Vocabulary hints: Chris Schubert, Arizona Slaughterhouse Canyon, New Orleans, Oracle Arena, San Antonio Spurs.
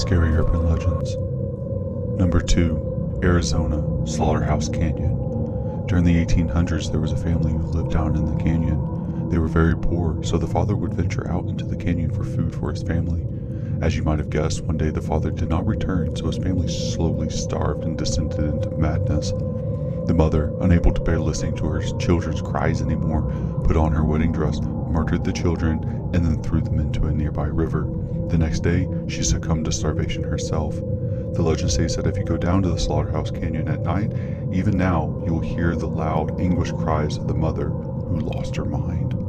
Scary Urban Legends. Number 2. Arizona Slaughterhouse Canyon. During the 1800s, there was a family who lived down in the canyon. They were very poor, so the father would venture out into the canyon for food for his family. As you might have guessed, one day the father did not return, so his family slowly starved and descended into madness. The mother, unable to bear listening to her children's cries anymore, put on her wedding dress, murdered the children, and then threw them into a nearby river. The next day, she succumbed to starvation herself. The legend says that if you go down to the Slaughterhouse Canyon at night, even now, you will hear the loud, anguished cries of the mother who lost her mind.